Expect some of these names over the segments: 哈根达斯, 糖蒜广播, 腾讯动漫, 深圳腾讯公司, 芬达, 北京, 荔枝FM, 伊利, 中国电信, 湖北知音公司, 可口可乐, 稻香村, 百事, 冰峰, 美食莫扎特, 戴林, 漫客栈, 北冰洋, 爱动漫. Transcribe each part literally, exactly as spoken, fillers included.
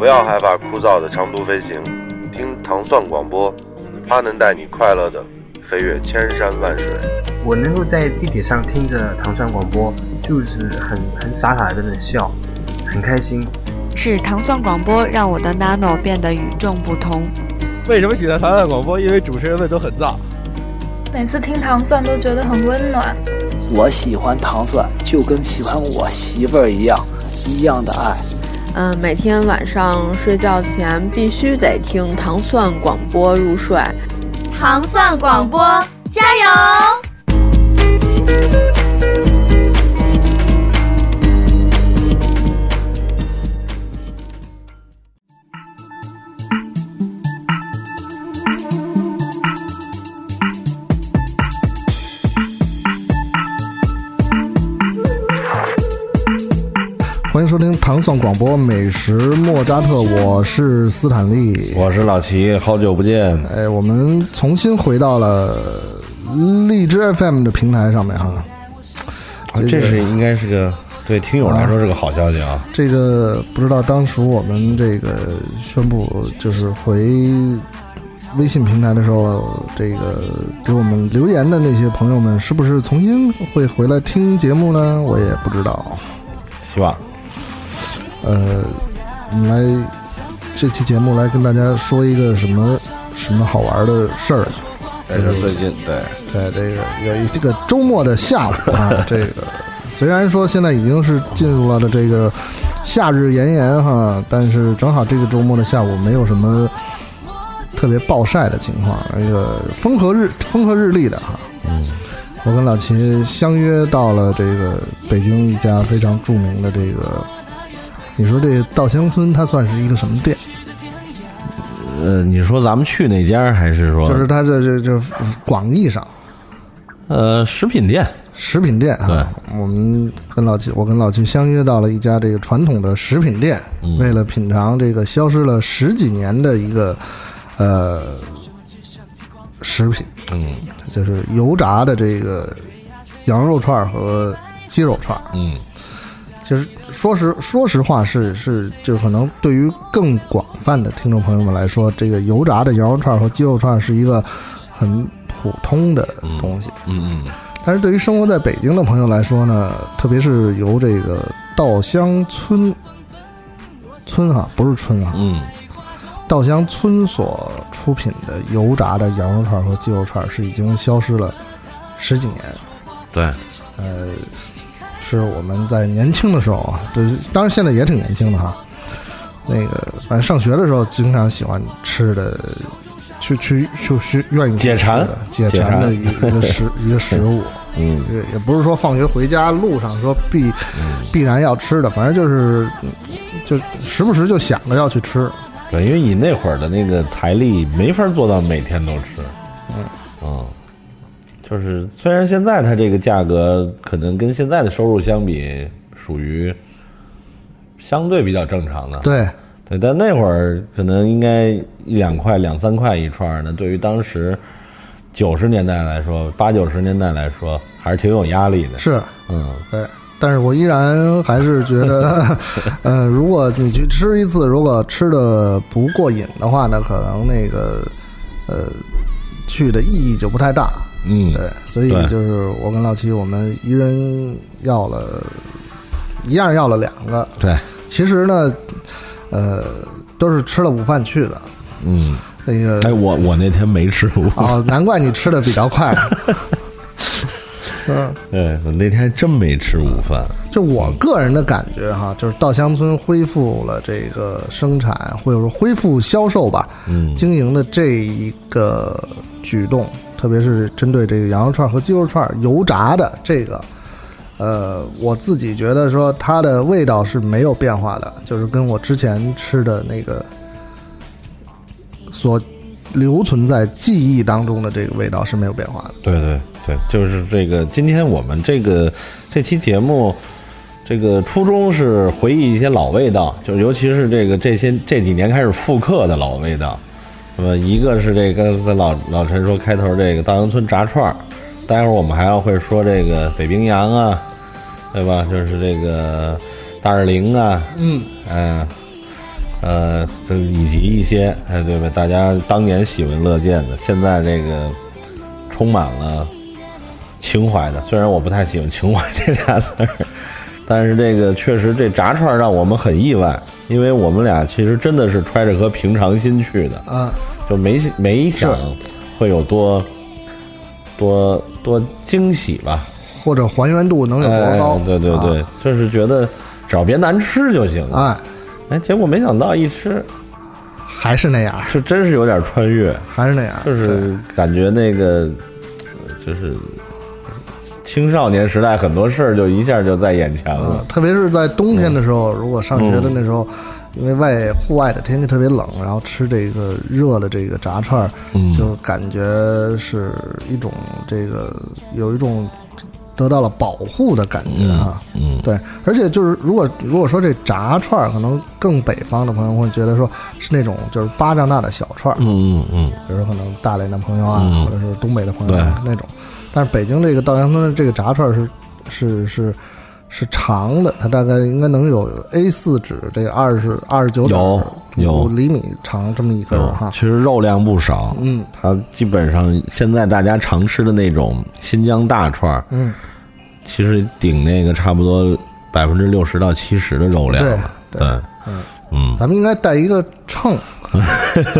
不要害怕枯燥的长途飞行，听糖蒜广播，它能带你快乐的飞越千山万水。我能够在地铁上听着糖蒜广播，就是很很傻傻的在那笑，很开心。是糖蒜广播让我的 Nano 变得与众不同。为什么喜欢糖蒜广播？因为主持人们都很燥。每次听糖蒜都觉得很温暖。我喜欢糖蒜，就跟喜欢我媳妇儿一样，一样的爱。嗯，每天晚上睡觉前必须得听糖蒜广播入睡。糖蒜广播，加油！欢迎收听糖蒜广播美食莫扎特，我是斯坦利，我是老齐，好久不见。哎，我们重新回到了荔枝 F M 的平台上面哈，啊、这是应该是个对听友来说是个好消息啊。啊这个不知道当时我们这个宣布就是回微信平台的时候，这个给我们留言的那些朋友们，是不是重新会回来听节目呢？我也不知道，希望。呃，我们来这期节目来跟大家说一个什么什么好玩的事儿。这是最近对对这个有一这个周末的下午啊，这个虽然说现在已经是进入了这个夏日炎炎哈，但是正好这个周末的下午没有什么特别暴晒的情况，那个风和日风和日丽的哈。嗯，我跟老秦相约到了这个北京一家非常著名的这个。你说这稻香村它算是一个什么店？呃，你说咱们去那家还是说？就是它在这这广义上，呃，食品店，食品店啊。我们跟老齐，我跟老齐相约到了一家这个传统的食品店，嗯、为了品尝这个消失了十几年的一个呃食品，嗯，就是油炸的这个羊肉串和鸡肉串，嗯。就是说实说实话是是，就可能对于更广泛的听众朋友们来说，这个油炸的羊肉串和鸡肉串是一个很普通的东西。嗯 嗯, 嗯。但是对于生活在北京的朋友来说呢，特别是由这个稻香村村哈、啊，不是春哈、啊，嗯，稻香村所出品的油炸的羊肉串和鸡肉串是已经消失了十几年。对，呃。是我们在年轻的时候啊，就是当然现在也挺年轻的哈。那个反正上学的时候经常喜欢吃的，去去去去愿意解馋解馋的一个食一个食物，嗯，也不是说放学回家路上说必、嗯、必然要吃的，反正就是就时不时就想着要去吃。对，因为你那会儿的那个财力没法做到每天都吃，嗯嗯。就是虽然现在它这个价格可能跟现在的收入相比属于相对比较正常的，对对，但那会儿可能应该一两块两三块一串呢，对于当时九十年代来说八九十年代来说还是挺有压力的，是嗯对，但是我依然还是觉得呃如果你去吃一次，如果吃的不过瘾的话呢，可能那个呃去的意义就不太大。嗯，对，所以就是我跟老七，我们一人要了一样，要了两个。对，其实呢，呃，都是吃了午饭去的。嗯，那个，哎，我我那天没吃午饭。哦，难怪你吃的比较快。嗯，对，我那天真没吃午饭。就我个人的感觉哈，就是稻香村恢复了这个生产，或者说恢复销售吧，嗯，经营的这一个举动。特别是针对这个羊肉串和鸡肉串油炸的这个，呃，我自己觉得说它的味道是没有变化的，就是跟我之前吃的那个所留存在记忆当中的这个味道是没有变化的。对对对，就是这个。今天我们这个这期节目，这个初衷是回忆一些老味道，就尤其是这个这些这几年开始复刻的老味道。呃，一个是这个老老陈说开头这个稻香村炸串，待会儿我们还要会说这个北冰洋啊，对吧？就是这个大耳铃啊，嗯嗯、呃，呃，这以及一些哎，对吧？大家当年喜闻乐见的，现在这个充满了情怀的。虽然我不太喜欢"情怀"这俩字儿，但是这个确实这炸串让我们很意外，因为我们俩其实真的是揣着颗平常心去的，啊，就没没想会有多多多惊喜吧。或者还原度能有多高、哎、对对对、啊、就是觉得只要别难吃就行了，哎，结果没想到一吃还是那样，就真是有点穿越，还是那样，就是感觉那个就是青少年时代很多事儿就一下就在眼前了、嗯、特别是在冬天的时候、嗯、如果上学的那时候、嗯、因为外户外的天气特别冷，然后吃这个热的这个炸串、嗯、就感觉是一种这个有一种得到了保护的感觉啊，嗯，嗯对，而且就是如果如果说这炸串可能更北方的朋友会觉得说是那种就是巴掌大的小串，嗯嗯嗯，比如说可能大连的朋友啊，嗯、或者是东北的朋友、啊、那种，但是北京这个稻香村的这个炸串是是是是长的，它大概应该能有 A 四 纸这个二十二十九点五厘米长这么一根哈，其实肉量不少，嗯，它基本上现在大家常吃的那种新疆大串，嗯。其实顶那个差不多百分之六十到七十的肉量了，对，嗯嗯，咱们应该带一个秤，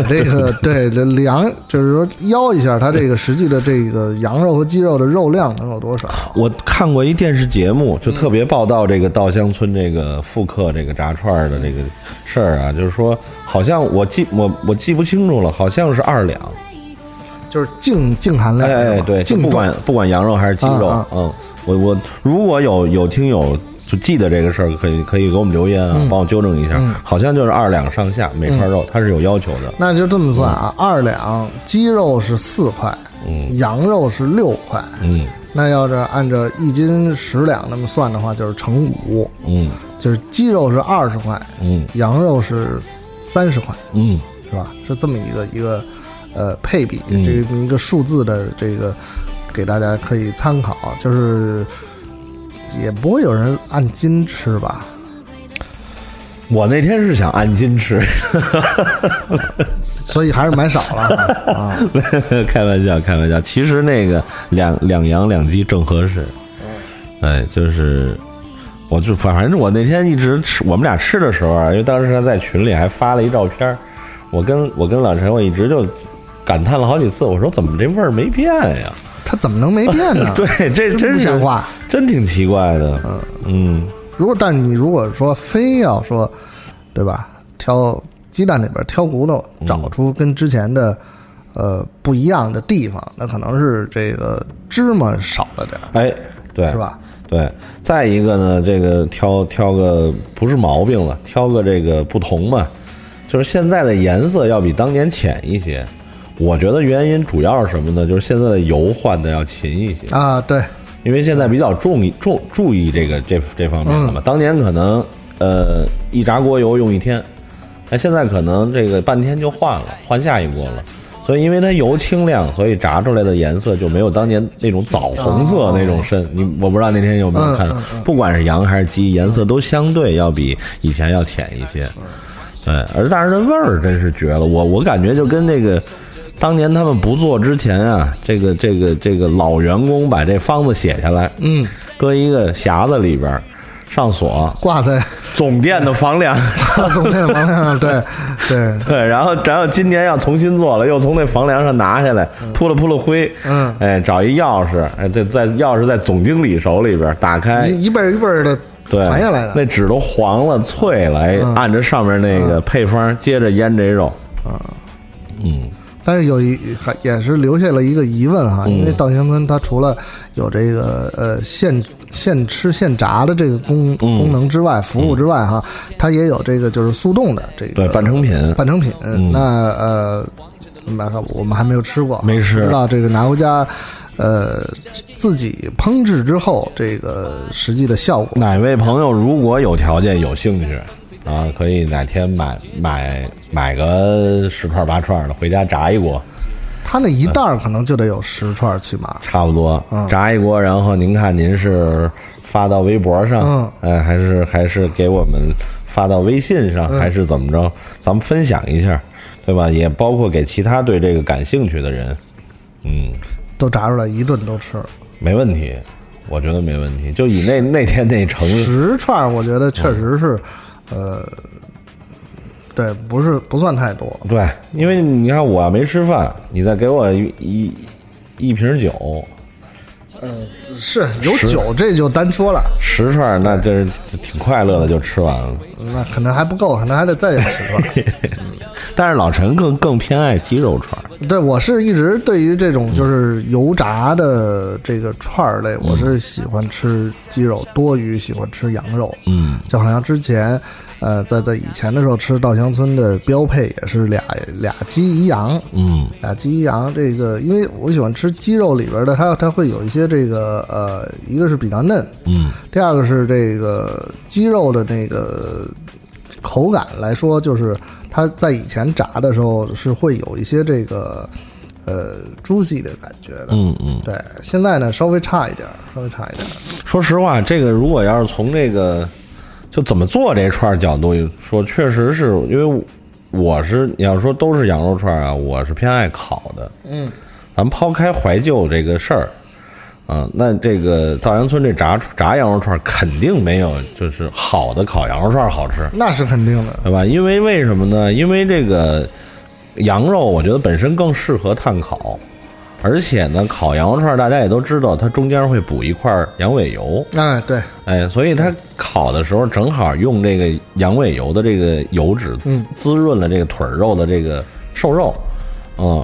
这个对量就是说腰一下，它这个实际的这个羊肉和鸡肉的肉量能有多少？我看过一电视节目，就特别报道这个稻香村这个复刻这个炸串的这个事儿啊，就是说好像我记我我记不清楚了，好像是二两。就是净净含量，哎哎对，净不管不管羊肉还是鸡肉，啊啊嗯，我我如果有有听友就记得这个事儿，可以可以给我们留言啊，嗯、帮我纠正一下、嗯，好像就是二两上下每串肉，嗯、它是有要求的。那就这么算啊，嗯、二两鸡肉是四块，嗯，羊肉是六块，嗯，那要是按照一斤十两那么算的话，就是乘五，嗯，就是鸡肉是二十块，嗯，羊肉是三十块，嗯，是吧？是这么一个一个。呃，配比这一个数字的这个给大家可以参考，就是也不会有人按斤吃吧？我那天是想按斤吃，所以还是买少了啊！开玩笑，开玩笑。其实那个两两羊两鸡正合适。哎，就是我就反正我那天一直吃，我们俩吃的时候啊，因为当时他在群里还发了一照片，我跟我跟老陈，我一直就。感叹了好几次，我说怎么这味儿没变呀？它怎么能没变呢？对，这真是话，真挺奇怪的。嗯嗯，如果但你如果说非要说，对吧？挑鸡蛋里边挑骨头，找出跟之前的、嗯、呃不一样的地方，那可能是这个芝麻少了点。哎，对，是吧？对。再一个呢，这个挑挑个不是毛病了，挑个这个不同嘛，就是现在的颜色要比当年浅一些。我觉得原因主要是什么呢？就是现在的油换的要勤一些啊，对，因为现在比较重重注意这个这这方面了嘛。嗯、当年可能呃一炸锅油用一天，那现在可能这个半天就换了，换下一锅了。所以因为它油清亮，所以炸出来的颜色就没有当年那种枣红色那种深。你我不知道那天有没有看，不管是羊还是鸡，颜色都相对要比以前要浅一些。对，而但是这味儿真是绝了，我我感觉就跟那个。当年他们不做之前啊，这个这个这个老员工把这方子写下来，嗯，搁一个匣子里边，上锁挂在总店的房梁，挂总店的房梁上，对对对，然后然后今年要重新做了，又从那房梁上拿下来，扑了扑了灰，嗯，哎，找一钥匙，哎，这在钥匙在总经理手里边打开，一辈一辈的。对，传下来的那纸都黄了脆了，哎，按着上面那个配方、嗯、接着腌这肉，啊，嗯。但是有一还也是留下了一个疑问哈，因为稻香村它除了有这个呃现现吃现炸的这个功功能之外，服务之外哈，它也有这个就是速冻的这个对半成品半成品。那呃，我们还没有吃过，没吃，不知道这个拿回家呃自己烹制之后这个实际的效果。哪位朋友如果有条件有兴趣？啊，可以哪天买买买个十串八串的，回家炸一锅。他那一袋可能就得有十串去买，差不多炸一锅。然后您看，您是发到微博上，嗯，呃、还是还是给我们发到微信上，嗯，还是怎么着，咱们分享一下，对吧？也包括给其他对这个感兴趣的人，嗯，都炸出来一顿都吃了，没问题，我觉得没问题。就以那那天那成十串，我觉得确实是，嗯，呃。对，不是不算太多。对，因为你看我没吃饭，你再给我一一一瓶酒，嗯，呃，是有酒这就单说了。十串那这挺快乐的，就吃完了。那可能还不够，可能还得再有十串。但是老陈更更偏爱鸡肉串。对，我是一直对于这种就是油炸的这个串类，嗯，我是喜欢吃鸡肉多于喜欢吃羊肉。嗯，就好像之前。呃，在在以前的时候吃稻香村的标配也是俩俩鸡一羊，嗯，俩鸡一羊。这个因为我喜欢吃鸡肉里边的，它它会有一些这个呃，一个是比较嫩，嗯，第二个是这个鸡肉的那个口感来说，就是它在以前炸的时候是会有一些这个呃juicy的感觉的，嗯嗯，对。现在呢稍微差一点，稍微差一点。说实话，这个如果要是从这个。就怎么做这串角度说，确实是因为我是你要说都是羊肉串啊，我是偏爱烤的。嗯，咱们抛开怀旧这个事儿，啊，那这个稻香村这炸炸羊肉串肯定没有就是好的烤羊肉串好吃，那是肯定的，对吧？因为为什么呢？因为这个羊肉我觉得本身更适合炭烤。而且呢，烤羊肉串大家也都知道，它中间会补一块羊尾油。哎，对，哎，所以它烤的时候正好用这个羊尾油的这个油脂滋润了这个腿肉的这个瘦肉，嗯，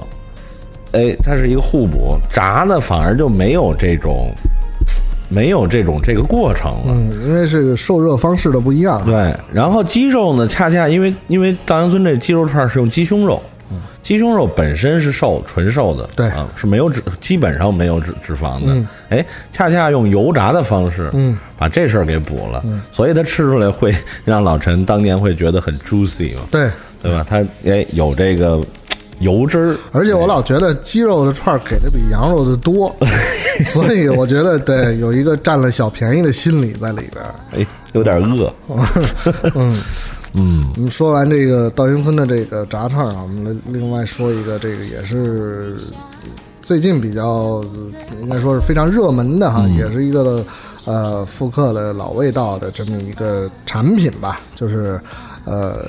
哎，它是一个互补。炸呢反而就没有这种，没有这种这个过程了。嗯，因为这个受热方式的不一样。对，然后鸡肉呢，恰恰因为因为稻香村这鸡肉串是用鸡胸肉。鸡胸肉本身是瘦纯瘦的，对啊，是没有脂，基本上没有脂脂肪的。哎，嗯，恰恰用油炸的方式，嗯，把这事儿给补了，嗯，所以他吃出来会让老陈当年会觉得很 juicy 嘛，对对吧？他哎有这个油脂，而且我老觉得鸡肉的串给的比羊肉的多，所以我觉得对有一个占了小便宜的心理在里边，哎，有点饿，嗯。嗯，我们说完这个稻香村的这个炸串啊，我们另外说一个，这个也是最近比较应该说是非常热门的哈，嗯，也是一个呃复刻了老味道的这么一个产品吧，就是呃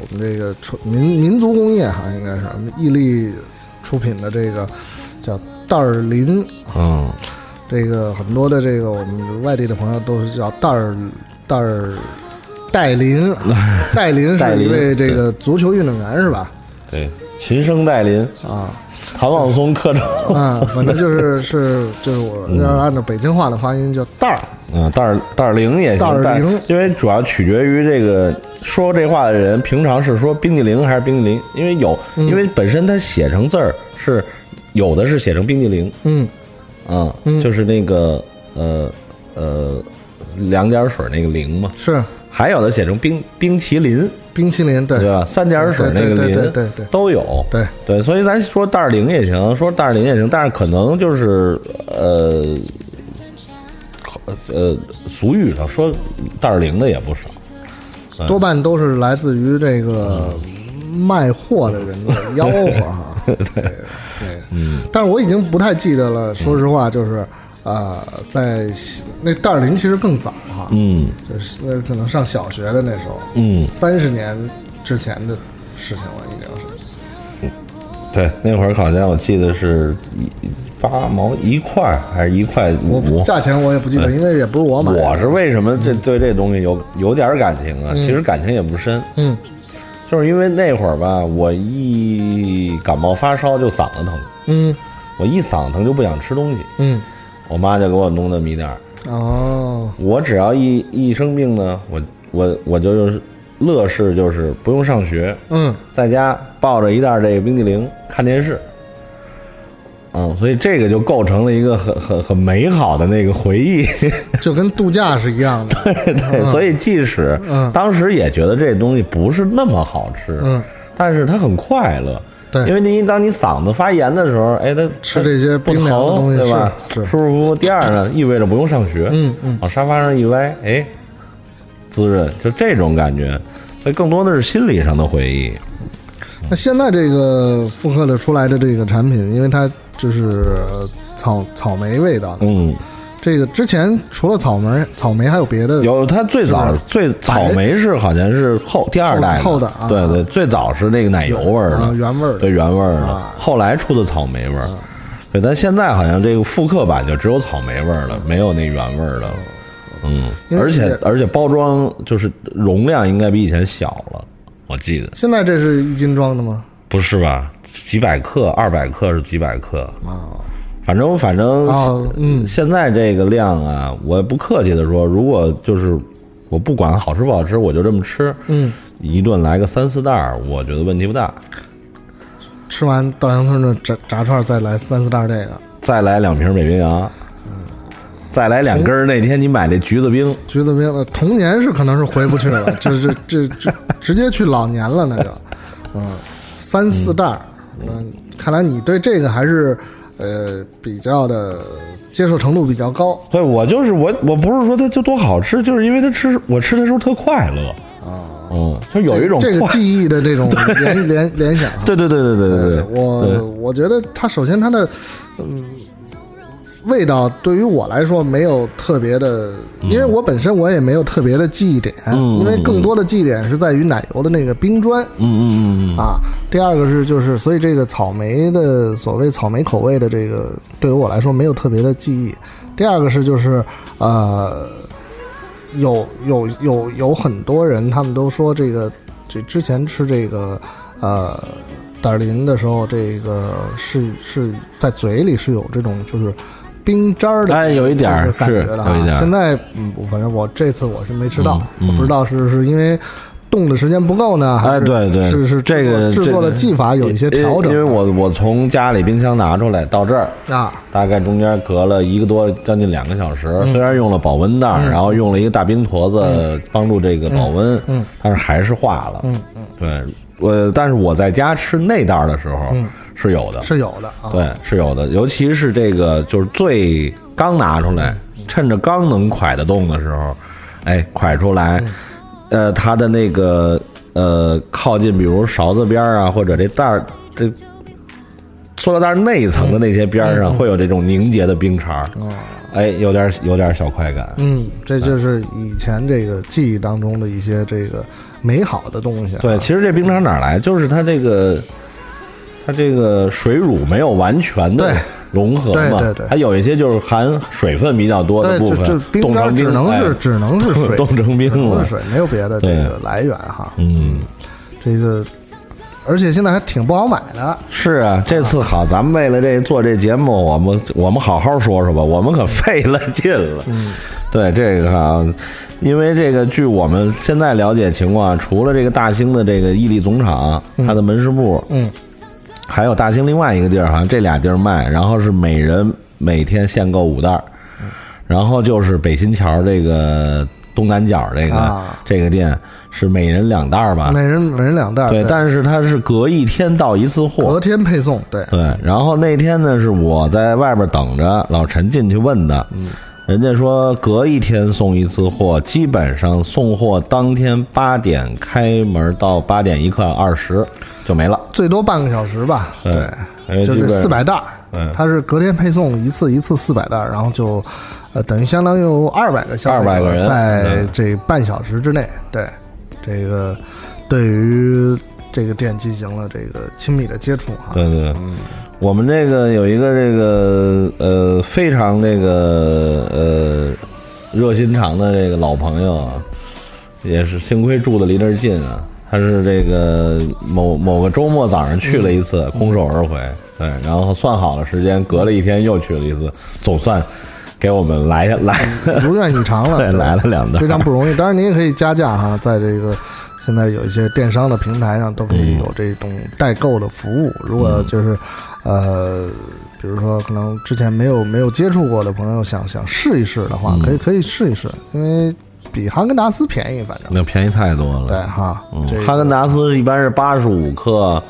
我们这个民民族工业哈，应该是伊利出品的这个叫袋儿林，嗯，这个很多的这个我们外地的朋友都是叫袋儿袋儿。戴林，戴林是一位这个足球运动员是吧？对，秦升戴林啊，唐望松克州啊，反正就是是就是我要按照北京话的发音叫袋儿，嗯，袋儿袋儿零也行，袋儿零，因为主要取决于这个说这话的人平常是说冰激凌还是冰激凌，因为有，嗯，因为本身它写成字儿是有的是写成冰激凌，嗯，啊，嗯，就是那个呃呃两点水那个零嘛，是。还有的写成冰冰淇淋，冰淇淋对对吧？三点水那个淋，对对 对, 对, 对都有，对对，所以咱说袋儿零也行，说袋儿零也行，但是可能就是呃呃俗语上说袋儿零的也不少，多半都是来自于这个卖货的人的吆喝哈。对对，嗯，但是我已经不太记得了，说实话就是。嗯啊、呃，在那袋儿零其实更早哈，嗯，就是那可能上小学的那时候，嗯，三十年之前的事情了，已经是。对，那会儿好像我记得是八毛一块还是一块五，价钱我也不记得，因为也不是我买的。我是为什么这对这东西有有点感情啊？嗯、其实感情也不深，嗯，就是因为那会儿吧，我一感冒发烧就嗓子疼，嗯，我一嗓子疼就不想吃东西，嗯。我妈就给我弄那米袋儿哦，我只要一一生病呢，我我我就乐事就是不用上学，嗯，在家抱着一袋这个冰激凌看电视，嗯，所以这个就构成了一个很很很美好的那个回忆，就跟度假是一样的，对对、嗯，所以即使当时也觉得这东西不是那么好吃，嗯，但是它很快乐。对，因为你当你嗓子发炎的时候，哎，它吃这些不疼，对吧？舒舒服服。第二呢，意味着不用上学，嗯嗯，往沙发上一歪，哎，滋润，就这种感觉。所以更多的是心理上的回忆。那现在这个复刻的出来的这个产品，因为它就是草草莓味道的，嗯，这个之前除了草莓，草莓还有别的。有，它最早最草莓是好像是后第二代的后的、啊，对对，最早是那个奶油味儿的、啊、原味儿，对原味儿的、啊，后来出的草莓味儿、啊。对，但现在好像这个复刻版就只有草莓味儿了，没有那原味儿了。嗯，而且而且包装就是容量应该比以前小了，我记得。现在这是一斤装的吗？不是吧，几百克，二百克是几百克啊。反正反正、哦，嗯，现在这个量啊，我不客气的说，如果就是我不管好吃不好吃，我就这么吃，嗯，一顿来个三四袋，我觉得问题不大。吃完稻香村的炸炸串，再来三四袋这个，再来两瓶北冰洋。再来两根，那天你买那橘子冰，橘子冰，童年是可能是回不去了，这这这这直接去老年了那个，嗯，三四袋，嗯，看来你对这个还是呃比较的接受程度比较高。对，我就是我，我不是说它就多好吃，就是因为它吃我吃的时候特快乐啊，嗯，就有一种这个记忆的这种联联联想。对对对对对对对，我我觉得它首先它的嗯。味道对于我来说没有特别的，因为我本身我也没有特别的记忆点，嗯、因为更多的记忆点是在于奶油的那个冰砖，嗯嗯嗯啊。第二个是就是，所以这个草莓的所谓草莓口味的这个对于我来说没有特别的记忆。第二个是就是呃，有有有有很多人他们都说这个这之前吃这个呃。点林的时候，这个是是在嘴里是有这种就是冰渣的，哎，有一点儿感觉的、啊。现在嗯，反正我这次我是没吃到，嗯嗯、我不知道是是因为冻的时间不够呢，还是、哎、对对是是这个制作的技法有一些调整。因为我我从家里冰箱拿出来到这儿啊，大概中间隔了一个多将近两个小时，嗯、虽然用了保温袋、嗯，然后用了一个大冰坨子、嗯、帮助这个保温，嗯嗯、但是还是化了，嗯嗯，对。我但是我在家吃那袋的时候、嗯、是有的，是有的、啊，对，是有的，尤其是这个就是最刚拿出来，趁着刚能蒯得动的时候，哎，蒯出来，呃，它的那个呃靠近，比如勺子边啊，或者这袋这塑料袋内层的那些边上，会有这种凝结的冰碴，哎，有点有点小快感。嗯，这就是以前这个记忆当中的一些这个。美好的东西、啊、对，其实这冰碴哪来？就是它这个，它这个水乳没有完全的融合嘛，对对对，它有一些就是含水分比较多的部分，这冰碴只能是、哎、只能是水，冻成冰了，水没有别的这个来源哈。嗯，这个而且现在还挺不好买的。是啊，这次好，咱们为了这做这节目，我们我们好好说说吧，我们可费了劲了。嗯，对这个哈。因为这个，据我们现在了解情况，除了这个大兴的这个伊利总厂，它的门市部，嗯，还有大兴另外一个地儿，好像这俩地儿卖，然后是每人每天限购五袋，然后就是北新桥这个东南角这个、啊、这个店是每人两袋吧，每人每人两袋，对，但是它是隔一天到一次货，隔天配送，对对。然后那天呢，是我在外边等着老陈进去问的，嗯。人家说隔一天送一次货，基本上送货当天八点开门到八点一刻二十就没了，最多半个小时吧。对，对就是四百袋，它是隔天配送一次一次四百袋，然后就呃等于相当于有二百个消费者在这半小时之内，对这个对于这个店进行了这个亲密的接触哈。对对。嗯，我们这个有一个这个呃非常这个呃热心肠的这个老朋友啊，也是幸亏住的离这儿近啊，他是这个某某个周末早上去了一次，空手而回，对，然后算好了时间，隔了一天又去了一次，总算给我们来来如愿以偿了，对，来了两袋，非常不容易。当然您也可以加价哈，在这个。现在有一些电商的平台上都可以有这种代购的服务。如果就是，呃，比如说可能之前没有没有接触过的朋友想想试一试的话，可以可以试一试，因为比哈根达斯便宜，反正那便宜太多了。对哈，哈根达斯一般是八十五克，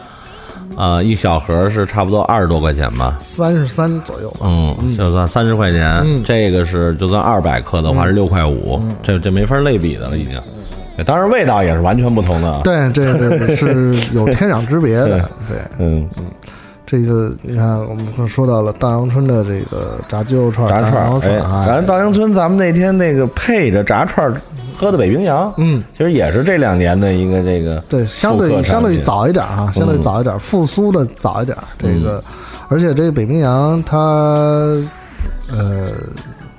呃，一小盒是差不多二十多块钱吧，三十三左右吧。嗯，就算三十块钱、嗯，这个是就算二百克的话是六块五、嗯，这这没法类比的了已经。当然味道也是完全不同的。对，这这是有天壤之别的。对，嗯嗯，这个你看，我们说到了大阳春的这个炸鸡肉串、炸串儿，哎，咱、哎、大阳春咱们那天那个配着炸串儿。喝的北冰洋，嗯，其实也是这两年的一个这个对，相对相对早一点啊，相对早一点、嗯、复苏的早一点，这个，嗯、而且这北冰洋它，呃，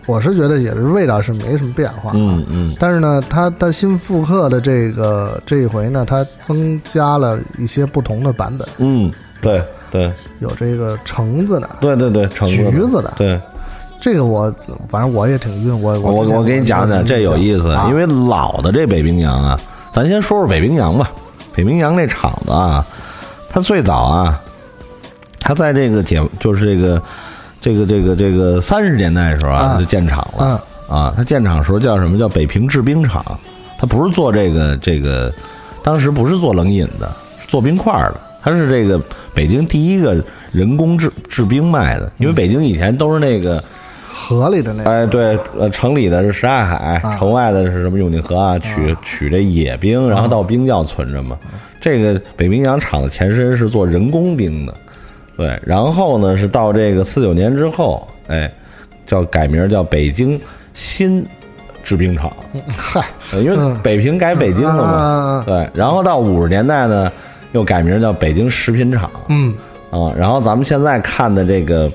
我是觉得也是味道是没什么变化、啊，嗯嗯，但是呢，它它新复刻的这个这一回呢，它增加了一些不同的版本，嗯，对对，有这个橙子的，对对对，橙子橘子的，对。这个我反正我也挺晕，我我我给你讲讲，这有意思、啊，因为老的这北冰洋啊，咱先说说北冰洋吧。北冰洋这厂子啊，它最早啊，它在这个解就是这个这个这个这个三十年代的时候啊，啊就建厂了啊。啊，它建厂的时候叫什么叫北平制冰厂，它不是做这个这个，当时不是做冷饮的，是做冰块的，它是这个北京第一个人工制制冰卖的，因为北京以前都是那个。河里的那个哎，对，呃，城里的是什刹海、啊，城外的是什么永定河啊？取、啊、取这野冰，然后到冰窖存着嘛、啊。这个北冰洋厂的前身是做人工冰的，对。然后呢，是到这个四九年之后，哎，叫改名叫北京新制冰厂，嗨、嗯，因为北平改北京了嘛，啊、对。然后到五十年代呢，又改名叫北京食品厂，嗯啊。然后咱们现在看的这个，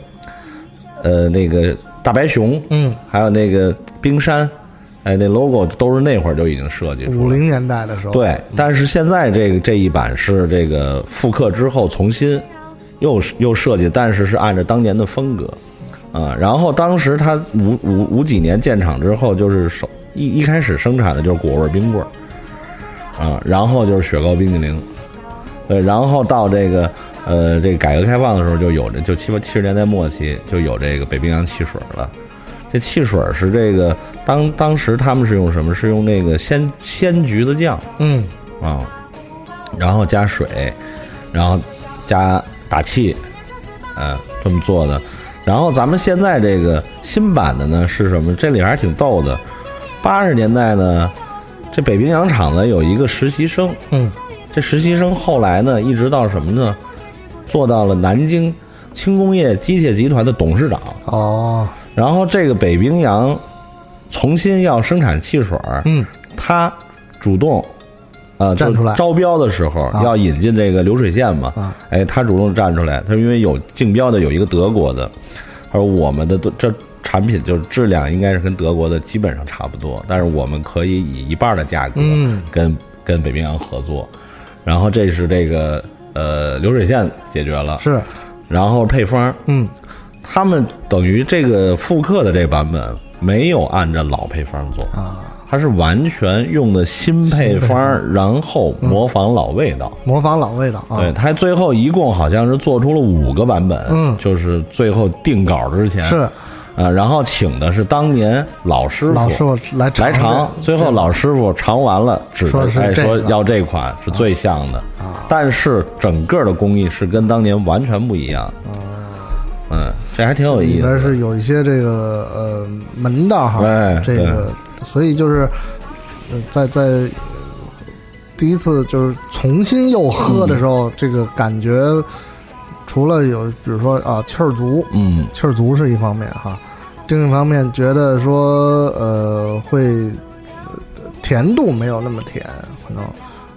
呃，那个。大白熊，嗯，还有那个冰山，哎，那 logo 都是那会儿就已经设计出来了。五零年代的时候，对。但是现在这个这一版是这个复刻之后重新又又设计，但是是按照当年的风格，啊。然后当时他五五五几年建厂之后，就是首一一开始生产的就是果味冰棍儿，啊，然后就是雪糕冰激凌，对，然后到这个。呃，这个改革开放的时候就有这，就七八七十年代末期就有这个北冰洋汽水了。这汽水是这个当当时他们是用什么？是用那个鲜鲜橘子酱，嗯啊、哦，然后加水，然后加打气，呃，这么做的。然后咱们现在这个新版的呢是什么？这里还挺逗的。八十年代呢，这北冰洋厂呢有一个实习生，嗯，这实习生后来呢一直到什么呢？做到了南京轻工业机械集团的董事长哦，然后这个北冰洋重新要生产汽水，嗯，他主动呃站出来招标的时候要引进这个流水线嘛，啊、哎，他主动站出来，他因为有竞标的有一个德国的，他说我们的这产品就是质量应该是跟德国的基本上差不多，但是我们可以以一半的价格跟、嗯、跟北冰洋合作，然后这是这个。呃，流水线解决了是，然后配方，嗯，他们等于这个复刻的这版本没有按照老配方做啊，它是完全用的新配方，然后模仿老味道，嗯、模仿老味道啊。对，它最后一共好像是做出了五个版本，嗯，就是最后定稿之前是。啊，然后请的是当年老师傅，老师傅来来尝，最后老师傅尝完了，指着哎说要这款是最像的、啊，但是整个的工艺是跟当年完全不一样。啊、嗯，这还挺有意思的。里边是有一些这个呃门道哈，这个所以就是、呃、在在第一次就是重新又喝的时候，嗯、这个感觉。除了有，比如说啊，气儿足，嗯，气儿足是一方面哈，另一方面觉得说，呃，会甜度没有那么甜，可能，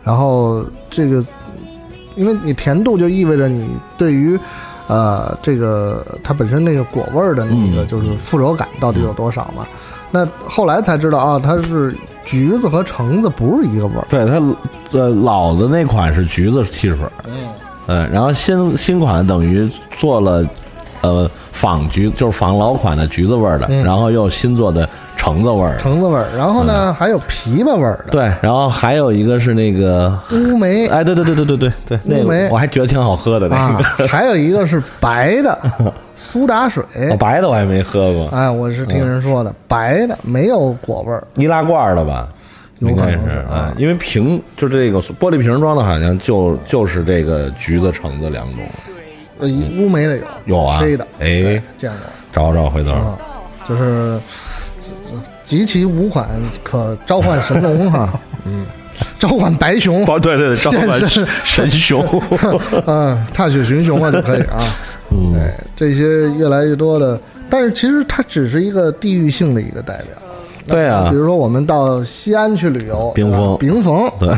然后这个，因为你甜度就意味着你对于，呃，这个它本身那个果味儿的那个就是附着感到底有多少嘛？那后来才知道啊，它是橘子和橙子不是一个味儿，对它，呃，老的那款是橘子汽水，嗯。嗯，然后新新款等于做了，呃，仿橘就是仿老款的橘子味儿的、嗯，然后又新做的橙子味儿，橙子味儿，然后呢、嗯、还有枇杷味儿的，对，然后还有一个是那个乌梅，哎，对对对对对对对，乌梅、那个、我还觉得挺好喝的那个、啊，还有一个是白的苏打水、哦，白的我还没喝过，哎，我是听人说的，嗯、白的没有果味儿，易拉罐的吧。应该是啊，因为瓶就这个玻璃瓶装的，好像就就是这个橘子、橙子两种。呃、嗯，乌梅的有有啊，黑的哎，见过，找找回头、嗯，就是集齐五款可召唤神龙哈，嗯。召唤白熊，哦，对对对，召唤神熊，嗯，踏雪寻熊啊就可以啊。嗯，哎，这些越来越多的，但是其实它只是一个地域性的一个代表。对啊，比如说我们到西安去旅游，冰峰，冰峰，对，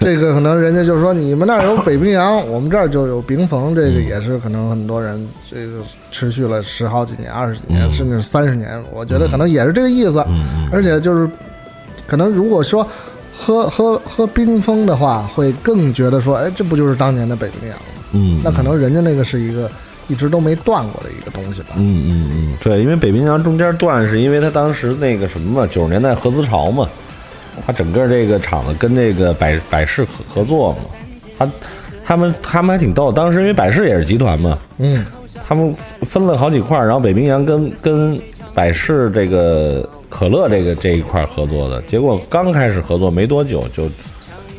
这个可能人家就说你们那儿有北冰洋，我们这儿就有冰峰，这个也是可能很多人这个持续了十好几年、二十几年，嗯、甚至三十年，我觉得可能也是这个意思。嗯、而且就是，可能如果说。喝喝喝冰峰的话，会更觉得说，哎，这不就是当年的北冰洋吗？嗯，那可能人家那个是一个一直都没断过的一个东西吧。嗯嗯嗯，对，因为北冰洋中间断，是因为它当时那个什么嘛，九十年代合资潮嘛，它整个这个厂子跟这个百百事合作嘛，他他们他们还挺逗，当时因为百事也是集团嘛，嗯，他们分了好几块，然后北冰洋跟跟。百事这个可乐这个这一块合作的结果，刚开始合作没多久就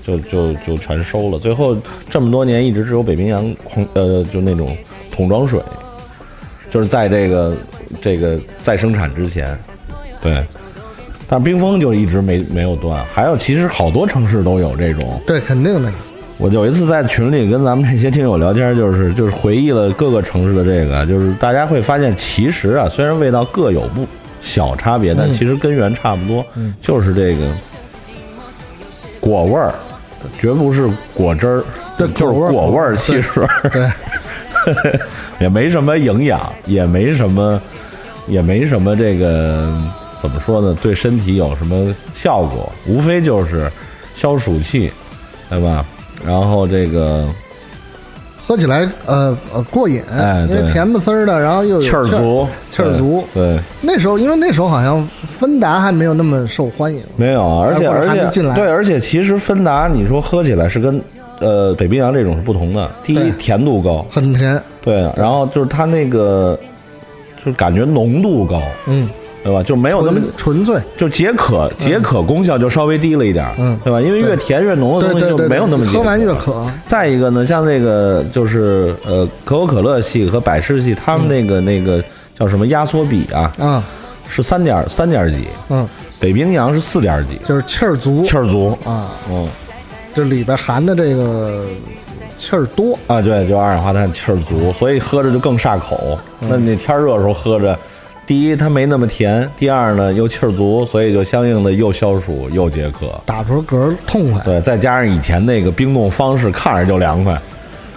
就就就全收了。最后这么多年一直只有北冰洋呃，就那种桶装水，就是在这个这个再生产之前，对。但冰峰就一直没没有断。还有其实好多城市都有这种，对，肯定的。我有一次在群里跟咱们这些听友聊天，就是就是回忆了各个城市的这个，就是大家会发现，其实啊，虽然味道各有不小差别，但其实根源差不多，嗯、就是这个果味儿，绝不是果汁儿，就是果味儿汽水，对，也没什么营养，也没什么，也没什么这个怎么说呢？对身体有什么效果？无非就是消暑气，对吧？然后这个喝起来呃呃过瘾，哎、因为甜不丝儿的，然后又有气儿足，气儿足。对，那时候因为那时候好像芬达还没有那么受欢迎，没有，而且而且对，而且其实芬达你说喝起来是跟呃北冰洋这种是不同的，第一甜度高，很甜，对，然后就是它那个就是感觉浓度高，嗯。对吧？就没有那么纯粹，就解渴，解渴功效就稍微低了一点，嗯，对吧？因为越甜越浓的东西就没有那么解渴，喝完越渴。再一个呢，像这个就是呃，可口可乐系和百事系，他们那个、嗯、那个叫什么压缩比啊，嗯，是三点三点几，嗯，北冰洋是四点几，就是气儿足，气儿足啊，嗯，这里边含的这个。气儿多啊，对，就二氧化碳气儿足，所以喝着就更煞口。嗯、那你天热的时候喝着。第一，它没那么甜；第二呢，又气儿足，所以就相应的又消暑又解渴，打出嗝痛快。对，再加上以前那个冰冻方式，看着就凉快。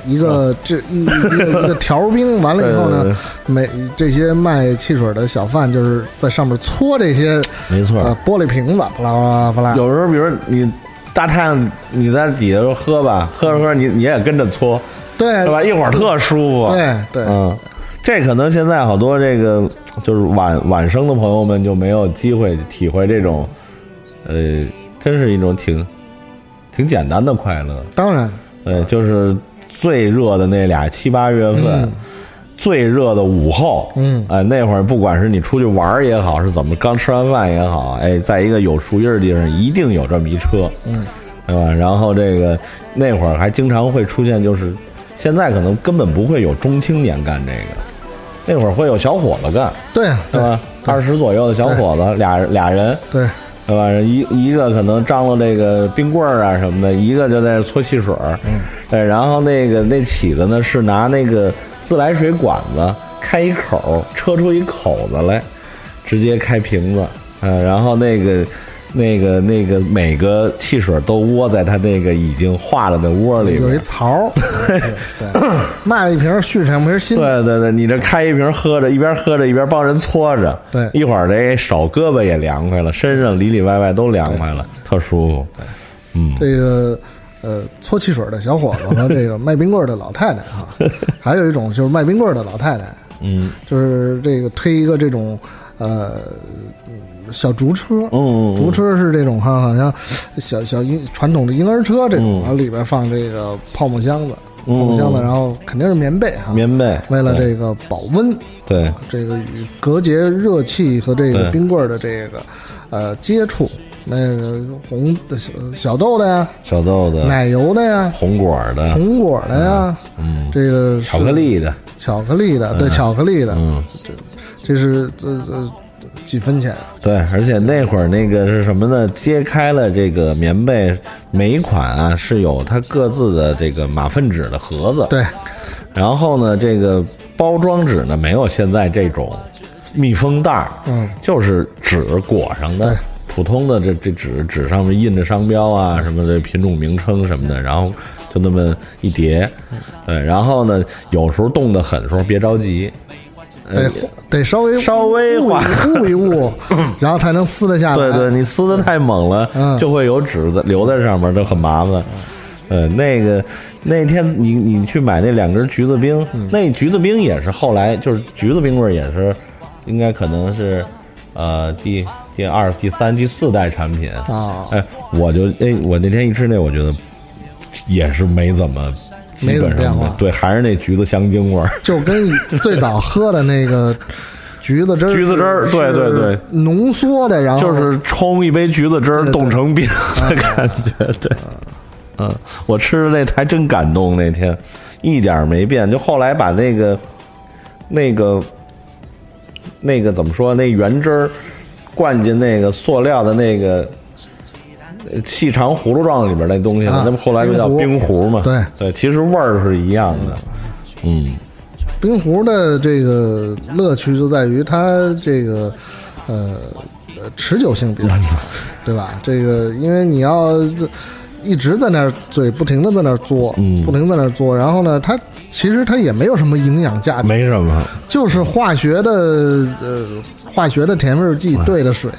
一个、嗯、这一个一个调冰完了以后呢，每这些卖汽水的小贩就是在上面搓这些，没错，呃、玻璃瓶子，不啦不啦不啦。有时候，比如你大太阳，你在底下喝吧，喝着喝着你你也跟着搓，对，是吧？一会儿特舒服，对对，嗯。这可能现在好多这个就是晚晚生的朋友们就没有机会体会这种，呃，真是一种挺挺简单的快乐。当然，呃，就是最热的那俩七八月份，嗯、最热的午后，嗯，哎、呃，那会儿不管是你出去玩也好，是怎么刚吃完饭也好，哎，在一个有树荫的地方，一定有这么一车，嗯，对吧？然后这个那会儿还经常会出现，就是现在可能根本不会有中青年干这个。那会儿会有小伙子干，对啊，对吧？二十左右的小伙子，俩俩人，对，对吧？一一个可能张罗这个冰棍儿啊什么的，一个就在那搓汽水儿，嗯，对，然后那个那起子呢是拿那个自来水管子开一口，车出一口子来，直接开瓶子，嗯、呃，然后那个那个那个每个汽水都窝在它那个已经化了的窝里边，有一槽。对对卖一瓶续上瓶新。对对对，你这开一瓶喝着，一边喝着一边帮人搓着，对，一会儿这手胳膊也凉快了，身上里里外外都凉快了，特舒服。嗯，这个呃，搓汽水的小伙子和这个卖冰棍的老太太啊，还有一种就是卖冰棍的老太太，嗯，就是这个推一个这种呃。小竹车，嗯，竹车是这种哈，好像小小婴传统的婴儿车这种，然后里边放这个泡沫箱子，泡沫箱子，然后肯定是棉被哈，棉被，为了这个保温，对，这个隔绝热气和这个冰棍的这个呃接触，那个红的小小豆的呀，小豆的，奶油的呀，红果的，红果的呀，嗯，这个巧克力的，巧克力的，对，巧克力的，嗯，这这是这这几分钱？对，而且那会儿那个是什么呢？揭开了这个棉被，每一款啊是有它各自的这个马粪纸的盒子，对，然后呢，这个包装纸呢没有现在这种密封袋，嗯，就是纸裹上的。普通的这这纸纸上面印着商标啊什么的品种名称什么的，然后就那么一叠，对，然后呢有时候冻得很，说别着急，得得稍微稍微捂一捂，然后才能撕得下来。对对，你撕得太猛了，嗯、就会有纸子留在上面，这很麻烦。呃，那个那天你你去买那两根橘子冰，嗯、那橘子冰也是后来就是橘子冰棍也是，应该可能是呃第。第二、第三、第四代产品啊，哎，我就哎，我那天一吃那，我觉得也是没怎么，基本上对，还是那橘子香精味儿，就跟最早喝的那个橘子汁儿，橘子汁儿，对对对，浓缩的，然后就是冲一杯橘子汁儿冻成冰的感觉，对，嗯，我吃的那还真感动，那天一点没变，就后来把那个那个那个怎么说，那原汁儿。灌进那个塑料的那个细长葫芦状里边那东西了，那、啊、不后来就叫冰壶嘛？对对，其实味儿是一样的。嗯，冰壶的这个乐趣就在于它这个呃持久性比较高，对吧？这个因为你要一直在那儿嘴不停的在那儿嘬，嗯、不停地在那儿嘬，然后呢，它其实它也没有什么营养价值，没什么，就是化学的呃。化学的甜味剂兑的水，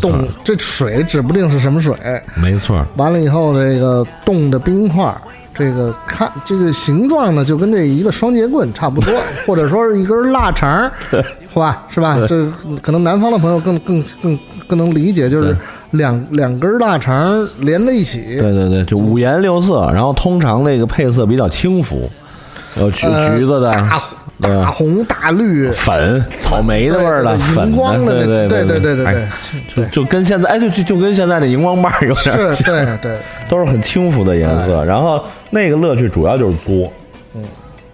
冻这水指不定是什么水，没错。完了以后，这个冻的冰块，这个看这个形状呢，就跟这一个双节棍差不多，或者说是一根腊肠，是吧？是吧？这可能南方的朋友更更更更能理解，就是两两根腊肠连在一起。对对对，就五颜六色，然后通常那个配色比较轻浮，有橘橘子的。呃大红大绿粉草莓的味儿的粉荧光的，对对对对对对，就就跟现在哎就就跟现在的荧光棒有点像，是对对，都是很轻浮的颜色。然后那个乐趣主要就是嘬，嗯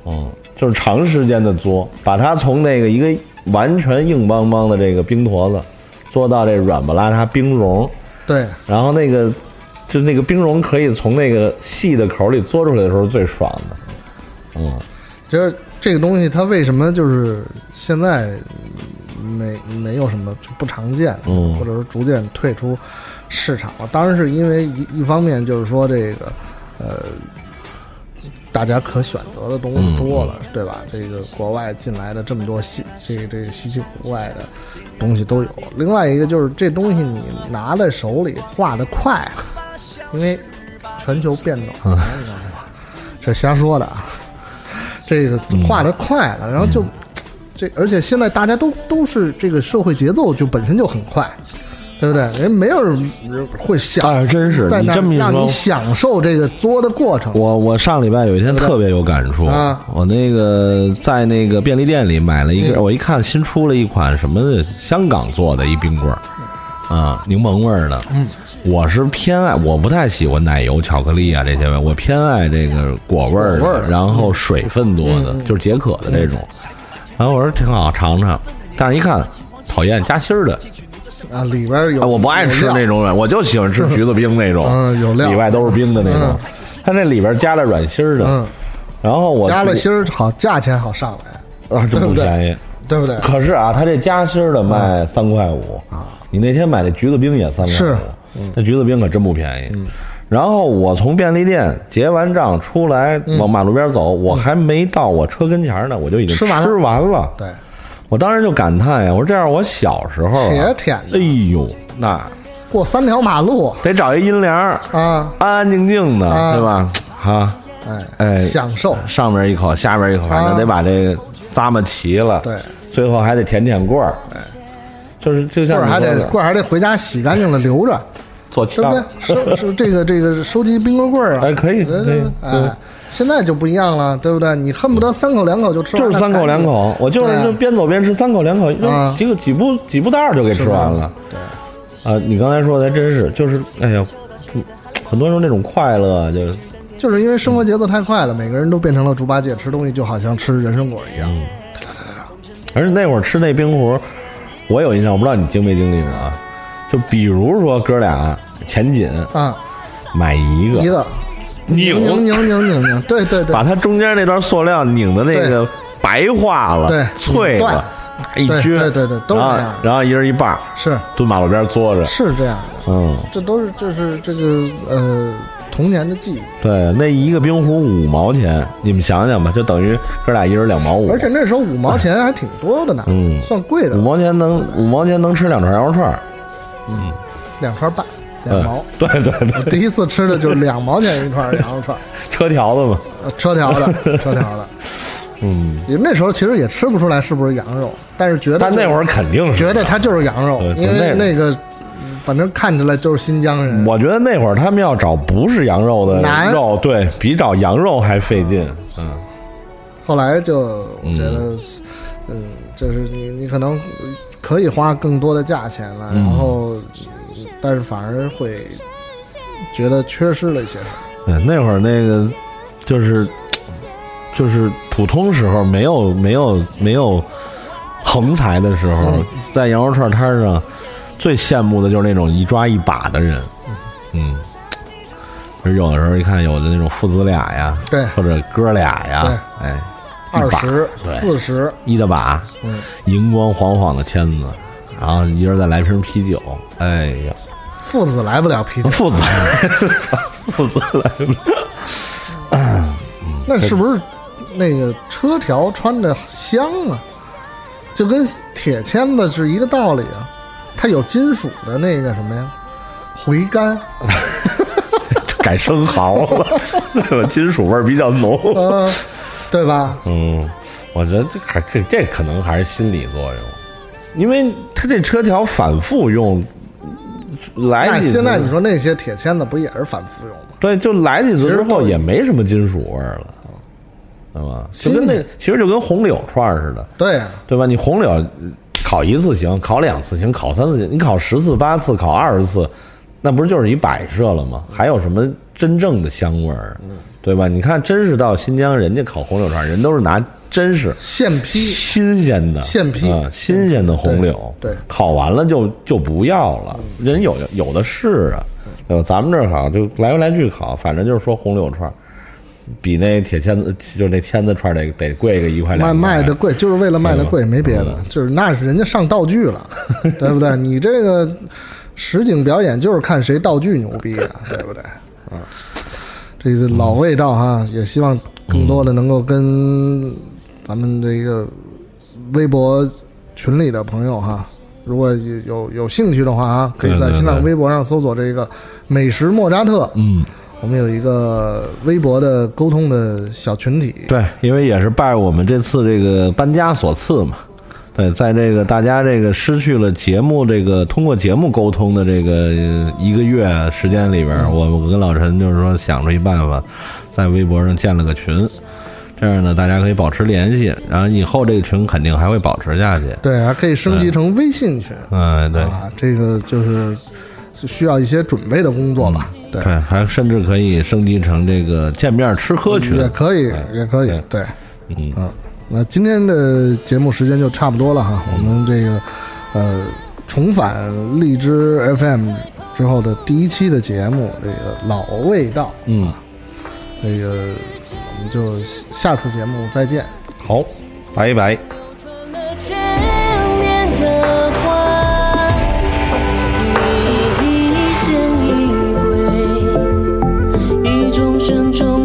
嗯，就是长时间的嘬，把它从那个一个完全硬邦邦的这个冰坨子嘬到这软不拉它冰融，对，然后那个就那个冰融可以从那个细的口里嘬出来的时候最爽的，嗯，就是。这个东西它为什么就是现在没没有什么就不常见，嗯，或者说逐渐退出市场了？当然是因为一一方面就是说这个呃，大家可选择的东西多了，嗯、对吧？这个国外进来的这么多稀这个这个稀奇古怪的东西都有。另外一个就是这东西你拿在手里化得快，因为全球变暖，嗯、你知道吗？这瞎说的啊。这个画得快了，然后就，这而且现在大家都都是这个社会节奏就本身就很快，对不对？人没有人会想，啊，真是在那让你享受这个嘬的过程。我我上礼拜有一天特别有感触啊，我那个在那个便利店里买了一个，嗯、我一看新出了一款什么香港做的一冰棍儿，啊，柠檬味儿的。嗯，我是偏爱，我不太喜欢奶油、巧克力啊这些味，我偏爱这个果味儿的，然后水分多的，嗯、就是解渴的这种。然后我说挺好，尝尝。但是一看，讨厌夹心儿的啊，里边有、啊、我不爱吃那种软，我就喜欢吃橘子冰那种，嗯、有料，里外都是冰的那种。它、嗯、那里边加了软心儿的，嗯、然后我加了心儿好，价钱好上来啊，这不便宜，对不对？可是啊，它这夹心儿的卖三块五啊，你那天买的橘子冰也三块五。是那橘子冰可真不便宜，嗯、然后我从便利店结完账出来，往马路边走，嗯、我还没到我车跟前呢，我就已经吃完了。吃完了，对，我当时就感叹呀，我说这样我小时候、啊，铁舔的，哎呦，那过三条马路得找一阴凉啊，安安静静的，啊、对吧？啊，哎哎，享受上面一口，下面一口，反正得把这个咂摸齐了，对，最后还得舔舔棍儿，哎，就是就像棍儿还得棍儿还得回家洗干净了留着。做枪，对不对？收收这个这个收集冰棍棍啊，哎，可以，可以，哎，现在就不一样了，对不对？你恨不得三口两口就吃完，就是三口两口，我就是就边走边吃，三口两口，就几个几步几步袋就给吃完了。对，啊、呃，你刚才说的真是，就是哎呀，很多时候那种快乐就就是因为生活节奏太快了，每个人都变成了猪八戒，吃东西就好像吃人参果一样。嗯、而且那会儿吃那冰壶，我有印象，我不知道你经没经历呢啊。就比如说哥俩前紧啊，买一个一个拧拧拧拧拧，对对对，把它中间那段塑料拧的那个白化了，对，脆了。一撅，对对对，都是这样。然后一人一半，是蹲马路边坐着，是这样的。嗯，这都是就是这个呃童年的记忆。对，那一个冰壶五毛钱，你们想想吧，就等于哥俩一人两毛五。而且那时候五毛钱还挺多的呢，嗯，算贵的。五毛钱能五毛钱能吃两串羊肉串，嗯，两串半，两毛。对对对，第一次吃的就是两毛钱一串羊肉串，车条子嘛，车条的，车条的。嗯，那时候其实也吃不出来是不是羊肉，但是觉得，但那会儿肯定是觉得它就是羊肉，因为那个反正看起来就是新疆人。我觉得那会儿他们要找不是羊肉的肉，对比找羊肉还费劲。嗯，后来就我觉得，嗯，就是你你可能可以花更多的价钱了，然后但是反而会觉得缺失了一些。对，那会儿那个就是。就是普通时候没有没有没有横财的时候，在羊肉串摊上最羡慕的就是那种一抓一把的人，嗯，有的时候一看有的那种父子俩呀，对，或者哥俩呀，哎，二十四十一的把，嗯，荧光晃晃的签子，然后一人再来瓶啤酒，哎呀，父子来不了啤酒，父子父子来不了，那是不是？那个车条穿着香啊，就跟铁签子是一个道理啊，它有金属的那个什么呀，回甘，改生蚝了，对吧？金属味儿比较浓、呃，对吧？嗯，我觉得这还这这可能还是心理作用，因为它这车条反复用，来几次。那现在你说那些铁签子不也是反复用吗？对，就来几次之后也没什么金属味儿了。对吧？就跟那其实就跟红柳串似的，对啊，对吧？你红柳烤一次行，烤两次行，烤三次行，你烤十次、八次、烤二十次，那不是就是一摆设了吗？还有什么真正的香味儿，对吧？你看，真是到新疆，人家烤红柳串，人都是拿真是现批新鲜的现批啊、嗯，新鲜的红柳，对，对烤完了就就不要了，人有有的是啊，对吧？咱们这儿烤就来回来去烤，反正就是说红柳串。比那铁签子，就是那签子串得得贵个一块两块，卖卖的贵，就是为了卖的贵，没别的，就是那是人家上道具了，对不对？你这个实景表演就是看谁道具牛逼啊，对不对？啊，这个老味道哈，也希望更多的能够跟咱们这个微博群里的朋友哈，如果有有兴趣的话啊，可以在新浪微博上搜索这个美食莫扎特，嗯。我们有一个微博的沟通的小群体，对，因为也是拜我们这次这个搬家所赐嘛，对，在这个大家这个失去了节目这个通过节目沟通的这个一个月时间里边，我我跟老陈就是说想出一办法，在微博上建了个群，这样呢大家可以保持联系，然后以后这个群肯定还会保持下去，对，还可以升级成微信群，嗯，对，啊，这个就是需要一些准备的工作吧。嗯对，还甚至可以升级成这个见面吃喝群，也可以，也可以，对，嗯啊，那今天的节目时间就差不多了哈，我们这个呃重返荔枝 F M 之后的第一期的节目，这个老味道，嗯，这个我们就下次节目再见，好，拜拜。深重